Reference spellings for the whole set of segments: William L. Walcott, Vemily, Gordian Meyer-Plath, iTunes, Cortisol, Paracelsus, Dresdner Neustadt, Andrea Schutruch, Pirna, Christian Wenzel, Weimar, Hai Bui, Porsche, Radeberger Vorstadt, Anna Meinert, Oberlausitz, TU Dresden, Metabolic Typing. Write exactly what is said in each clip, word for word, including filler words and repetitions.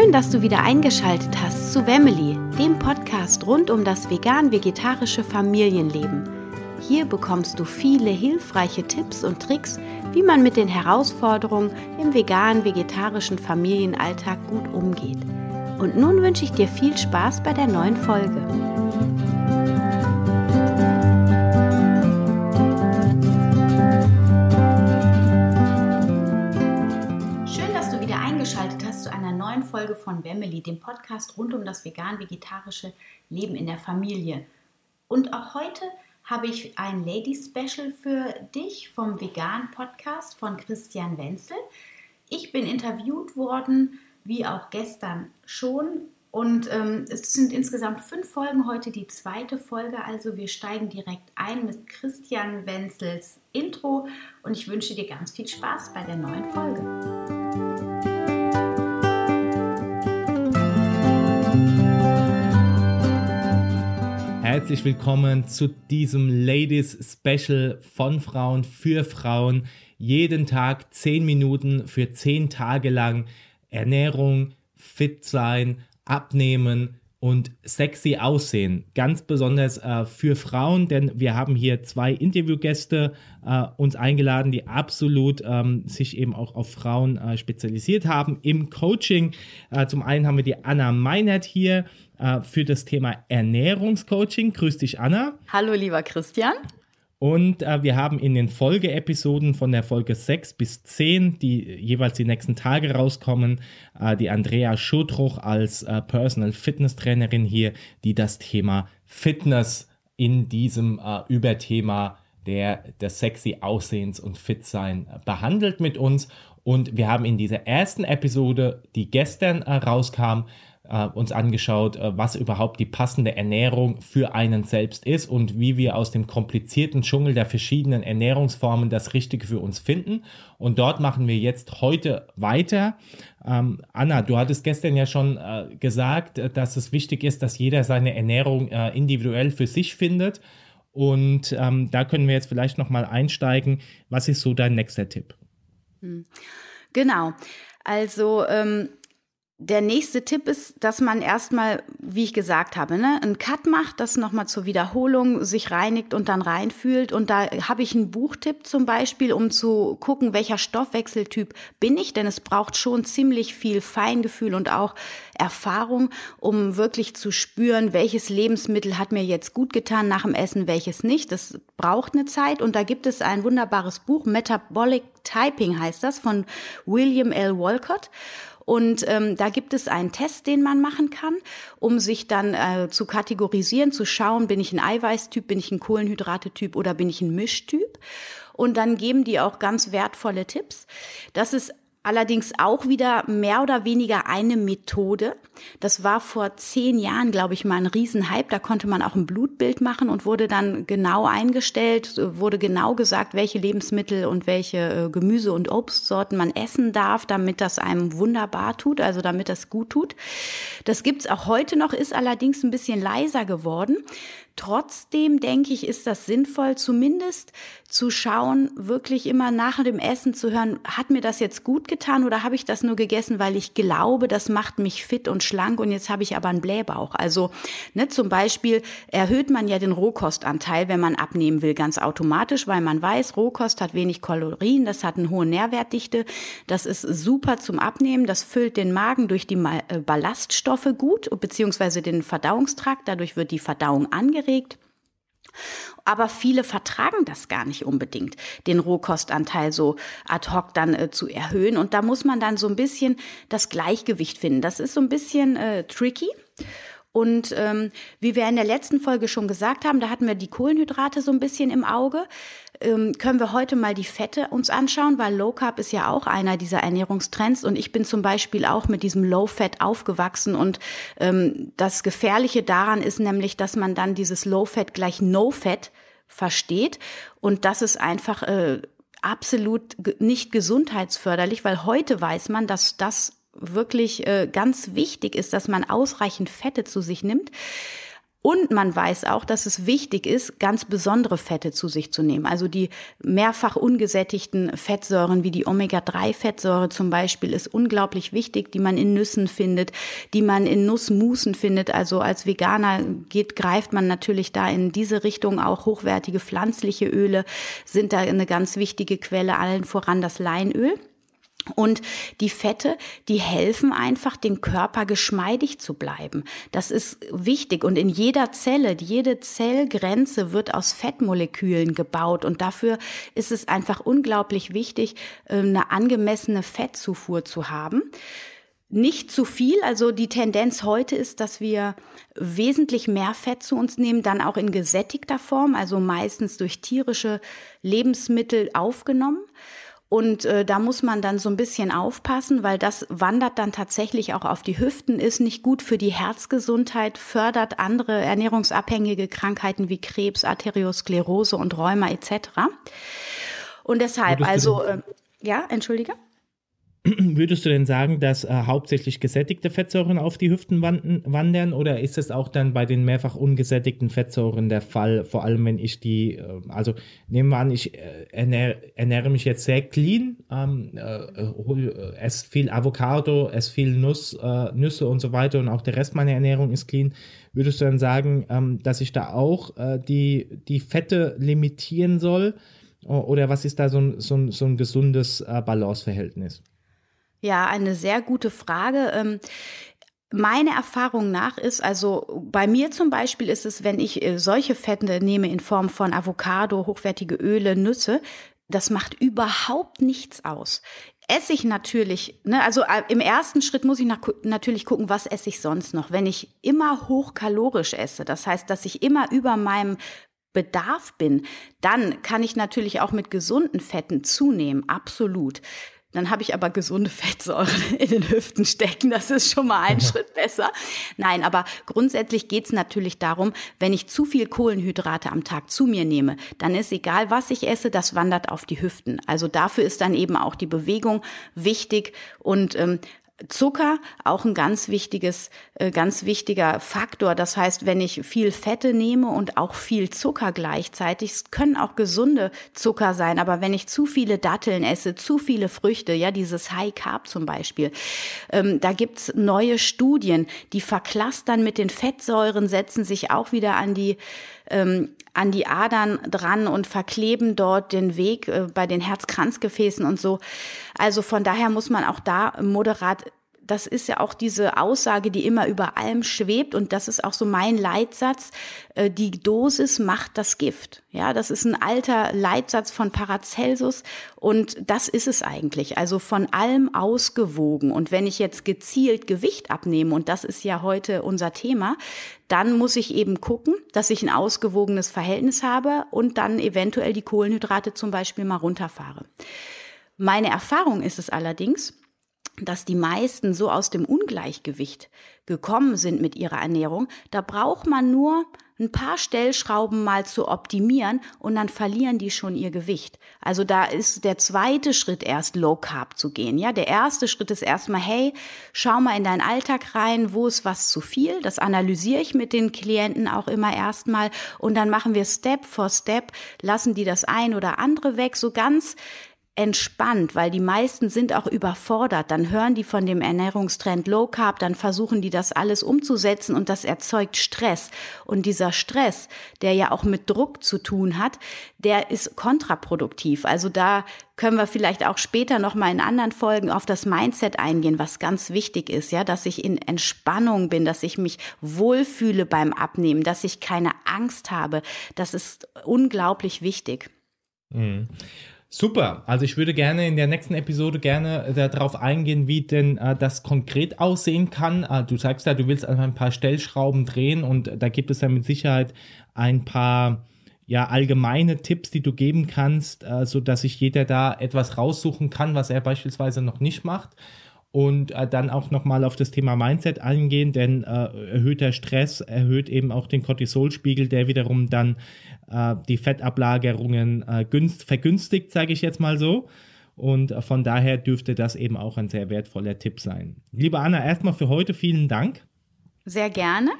Schön, dass du wieder eingeschaltet hast zu Vemily, dem Podcast rund um das vegan-vegetarische Familienleben. Hier bekommst du viele hilfreiche Tipps und Tricks, wie man mit den Herausforderungen im vegan-vegetarischen Familienalltag gut umgeht. Und nun wünsche ich dir viel Spaß bei der neuen Folge. Folge von Vemily, dem Podcast rund um das vegan-vegetarische Leben in der Familie. Und auch heute habe ich ein Ladies-Special für dich vom Vegan-Podcast von Christian Wenzel. Ich bin interviewt worden, wie auch gestern schon. Und ähm, es sind insgesamt fünf Folgen, heute die zweite Folge. Also wir steigen direkt ein mit Christian Wenzels Intro. Und ich wünsche dir ganz viel Spaß bei der neuen Folge. Herzlich willkommen zu diesem Ladies-Special von Frauen für Frauen. Jeden Tag zehn Minuten für zehn Tage lang Ernährung, fit sein, abnehmen und sexy aussehen. Ganz besonders äh, für Frauen, denn wir haben hier zwei Interviewgäste äh, uns eingeladen, die absolut ähm, sich eben auch auf Frauen äh, spezialisiert haben im Coaching. Äh, zum einen haben wir die Anna Meinert hier, für das Thema Ernährungscoaching. Grüß dich, Anna. Hallo, lieber Christian. Und äh, wir haben in den Folgeepisoden von der Folge sechs bis zehn, die jeweils die nächsten Tage rauskommen, äh, die Andrea Schutruch als äh, Personal Fitness Trainerin hier, die das Thema Fitness in diesem äh, Überthema der, des sexy Aussehens und Fitsein äh, behandelt mit uns. Und wir haben in dieser ersten Episode, die gestern äh, rauskam, uns angeschaut, was überhaupt die passende Ernährung für einen selbst ist und wie wir aus dem komplizierten Dschungel der verschiedenen Ernährungsformen das Richtige für uns finden. Und dort machen wir jetzt heute weiter. Ähm, Anna, du hattest gestern ja schon äh, gesagt, dass es wichtig ist, dass jeder seine Ernährung äh, individuell für sich findet. Und ähm, da können wir jetzt vielleicht nochmal einsteigen. Was ist so dein nächster Tipp? Genau. Also, ähm der nächste Tipp ist, dass man erstmal, wie ich gesagt habe, ne, einen Cut macht, das nochmal zur Wiederholung sich reinigt und dann reinfühlt. Und da habe ich einen Buchtipp zum Beispiel, um zu gucken, welcher Stoffwechseltyp bin ich. Denn es braucht schon ziemlich viel Feingefühl und auch Erfahrung, um wirklich zu spüren, welches Lebensmittel hat mir jetzt gut getan nach dem Essen, welches nicht. Das braucht eine Zeit. Und da gibt es ein wunderbares Buch, Metabolic Typing heißt das, von William L. Walcott. Und ähm, da gibt es einen Test, den man machen kann, um sich dann äh, zu kategorisieren, zu schauen, bin ich ein Eiweißtyp, bin ich ein Kohlenhydratetyp oder bin ich ein Mischtyp? Und dann geben die auch ganz wertvolle Tipps. Das ist allerdings auch wieder mehr oder weniger eine Methode. Das war vor zehn Jahren, glaube ich, mal ein Riesenhype. Da konnte man auch ein Blutbild machen und wurde dann genau eingestellt, wurde genau gesagt, welche Lebensmittel und welche Gemüse- und Obstsorten man essen darf, damit das einem wunderbar tut, also damit das gut tut. Das gibt's auch heute noch, ist allerdings ein bisschen leiser geworden. Trotzdem, denke ich, ist das sinnvoll, zumindest zu schauen, wirklich immer nach dem Essen zu hören, hat mir das jetzt gut getan oder habe ich das nur gegessen, weil ich glaube, das macht mich fit und schlank und jetzt habe ich aber einen Blähbauch. Also ne, zum Beispiel erhöht man ja den Rohkostanteil, wenn man abnehmen will, ganz automatisch, weil man weiß, Rohkost hat wenig Kalorien, das hat eine hohe Nährwertdichte, das ist super zum Abnehmen, das füllt den Magen durch die Ballaststoffe gut, beziehungsweise den Verdauungstrakt, dadurch wird die Verdauung angeregt. Aber viele vertragen das gar nicht unbedingt, den Rohkostanteil so ad hoc dann äh, zu erhöhen. Und da muss man dann so ein bisschen das Gleichgewicht finden. Das ist so ein bisschen äh, tricky. Und ähm, wie wir in der letzten Folge schon gesagt haben, da hatten wir die Kohlenhydrate so ein bisschen im Auge, ähm, können wir heute mal die Fette uns anschauen, weil Low Carb ist ja auch einer dieser Ernährungstrends und ich bin zum Beispiel auch mit diesem Low Fat aufgewachsen und ähm, das Gefährliche daran ist nämlich, dass man dann dieses Low Fat gleich No Fat versteht und das ist einfach äh, absolut nicht gesundheitsförderlich, weil heute weiß man, dass das wirklich äh, ganz wichtig ist, dass man ausreichend Fette zu sich nimmt. Und man weiß auch, dass es wichtig ist, ganz besondere Fette zu sich zu nehmen. Also die mehrfach ungesättigten Fettsäuren wie die Omega drei Fettsäure zum Beispiel ist unglaublich wichtig, die man in Nüssen findet, die man in Nussmusen findet. Also als Veganer geht, greift man natürlich da in diese Richtung. Auch hochwertige pflanzliche Öle sind da eine ganz wichtige Quelle, allen voran das Leinöl. Und die Fette, die helfen einfach, den Körper geschmeidig zu bleiben. Das ist wichtig. Und in jeder Zelle, jede Zellgrenze wird aus Fettmolekülen gebaut. Und dafür ist es einfach unglaublich wichtig, eine angemessene Fettzufuhr zu haben. Nicht zu viel, also die Tendenz heute ist, dass wir wesentlich mehr Fett zu uns nehmen, dann auch in gesättigter Form, also meistens durch tierische Lebensmittel aufgenommen. Und äh, da muss man dann so ein bisschen aufpassen, weil das wandert dann tatsächlich auch auf die Hüften, ist nicht gut für die Herzgesundheit, fördert andere ernährungsabhängige Krankheiten wie Krebs, Arteriosklerose und Rheuma et cetera. Und deshalb, würdest also, denn, äh, ja, entschuldige? Würdest du denn sagen, dass äh, hauptsächlich gesättigte Fettsäuren auf die Hüften wand- wandern oder ist es auch dann bei den mehrfach ungesättigten Fettsäuren der Fall, vor allem wenn ich die, äh, also nehmen wir an, ich äh, ernähre, ernähre mich jetzt sehr clean, ähm, äh, hol, äh, esse viel Avocado, esse viel Nuss, äh, Nüsse und so weiter und auch der Rest meiner Ernährung ist clean, würdest du dann sagen, ähm, dass ich da auch äh, die, die Fette limitieren soll oder was ist da so ein, so ein, so ein gesundes äh, Balanceverhältnis? Ja, eine sehr gute Frage. Meine Erfahrung nach ist, also bei mir zum Beispiel ist es, wenn ich solche Fette nehme in Form von Avocado, hochwertige Öle, Nüsse, das macht überhaupt nichts aus. Esse ich natürlich, ne, also im ersten Schritt muss ich nach, natürlich gucken, was esse ich sonst noch. Wenn ich immer hochkalorisch esse, das heißt, dass ich immer über meinem Bedarf bin, dann kann ich natürlich auch mit gesunden Fetten zunehmen, absolut. Dann habe ich aber gesunde Fettsäuren in den Hüften stecken. Das ist schon mal ein ja. Schritt besser. Nein, aber grundsätzlich geht es natürlich darum, wenn ich zu viel Kohlenhydrate am Tag zu mir nehme, dann ist egal, was ich esse, das wandert auf die Hüften. Also dafür ist dann eben auch die Bewegung wichtig und ähm, Zucker auch ein ganz wichtiges, ganz wichtiger Faktor. Das heißt, wenn ich viel Fette nehme und auch viel Zucker gleichzeitig, es können auch gesunde Zucker sein, aber wenn ich zu viele Datteln esse, zu viele Früchte, ja, dieses High Carb zum Beispiel, ähm, da gibt's neue Studien, die verklastern mit den Fettsäuren, setzen sich auch wieder an die ähm, an die Adern dran und verkleben dort den Weg äh, bei den Herz-Kranz-Gefäßen und so. Also von daher muss man auch da moderat, das ist ja auch diese Aussage, die immer über allem schwebt und das ist auch so mein Leitsatz, äh, die Dosis macht das Gift. Ja, das ist ein alter Leitsatz von Paracelsus und das ist es eigentlich, also von allem ausgewogen. Und wenn ich jetzt gezielt Gewicht abnehme, und das ist ja heute unser Thema, dann muss ich eben gucken, dass ich ein ausgewogenes Verhältnis habe und dann eventuell die Kohlenhydrate zum Beispiel mal runterfahre. Meine Erfahrung ist es allerdings, dass die meisten so aus dem Ungleichgewicht gekommen sind mit ihrer Ernährung, da braucht man nur ein paar Stellschrauben mal zu optimieren und dann verlieren die schon ihr Gewicht. Also da ist der zweite Schritt erst Low Carb zu gehen. Ja, der erste Schritt ist erstmal, hey, schau mal in deinen Alltag rein, wo ist was zu viel? Das analysiere ich mit den Klienten auch immer erstmal und dann machen wir Step for Step, lassen die das ein oder andere weg, so ganz entspannt, weil die meisten sind auch überfordert. Dann hören die von dem Ernährungstrend Low Carb, dann versuchen die das alles umzusetzen und das erzeugt Stress. Und dieser Stress, der ja auch mit Druck zu tun hat, der ist kontraproduktiv. Also da können wir vielleicht auch später nochmal in anderen Folgen auf das Mindset eingehen, was ganz wichtig ist, ja, dass ich in Entspannung bin, dass ich mich wohlfühle beim Abnehmen, dass ich keine Angst habe. Das ist unglaublich wichtig. Mhm. Super, also ich würde gerne in der nächsten Episode gerne darauf eingehen, wie denn äh, das konkret aussehen kann. Äh, du sagst ja, du willst einfach ein paar Stellschrauben drehen und da gibt es ja mit Sicherheit ein paar ja allgemeine Tipps, die du geben kannst, äh, sodass sich jeder da etwas raussuchen kann, was er beispielsweise noch nicht macht. Und äh, dann auch nochmal auf das Thema Mindset eingehen, denn äh, erhöhter Stress erhöht eben auch den Cortisolspiegel, der wiederum dann äh, die Fettablagerungen äh, günst, vergünstigt, sage ich jetzt mal so. Und äh, von daher dürfte das eben auch ein sehr wertvoller Tipp sein. Liebe Anna, erstmal für heute vielen Dank. Sehr gerne.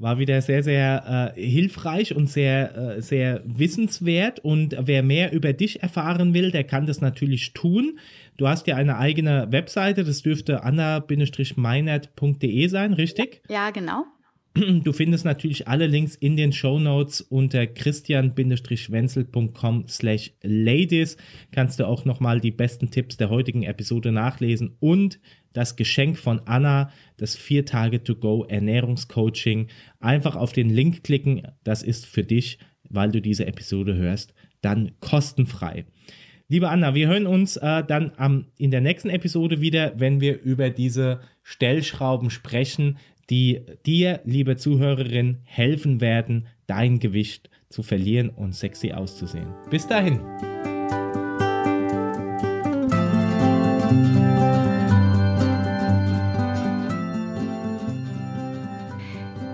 War wieder sehr, sehr äh, hilfreich und sehr, äh, sehr wissenswert. Und wer mehr über dich erfahren will, der kann das natürlich tun. Du hast ja eine eigene Webseite, das dürfte anna Bindestrich meinert Punkt de sein, richtig? Ja, ja, genau. Du findest natürlich alle Links in den Shownotes unter christian Bindestrich wenzel Punkt com Slash ladies. Kannst du auch nochmal die besten Tipps der heutigen Episode nachlesen und das Geschenk von Anna, das vier Tage to go Ernährungscoaching. Einfach auf den Link klicken, das ist für dich, weil du diese Episode hörst, dann kostenfrei. Liebe Anna, wir hören uns äh, dann am, in der nächsten Episode wieder, wenn wir über diese Stellschrauben sprechen, die dir, liebe Zuhörerin, helfen werden, dein Gewicht zu verlieren und sexy auszusehen. Bis dahin!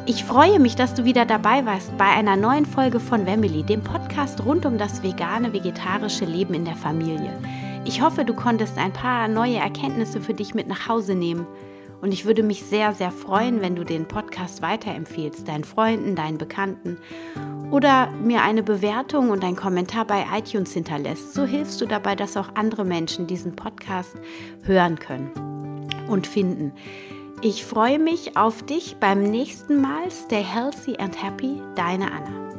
Ich freue mich, dass du wieder dabei warst bei einer neuen Folge von Vemily, dem Podcast rund um das vegane, vegetarische Leben in der Familie. Ich hoffe, du konntest ein paar neue Erkenntnisse für dich mit nach Hause nehmen. Und ich würde mich sehr, sehr freuen, wenn du den Podcast weiterempfehlst, deinen Freunden, deinen Bekannten oder mir eine Bewertung und einen Kommentar bei iTunes hinterlässt. So hilfst du dabei, dass auch andere Menschen diesen Podcast hören können und finden. Ich freue mich auf dich beim nächsten Mal. Stay healthy and happy, deine Anna.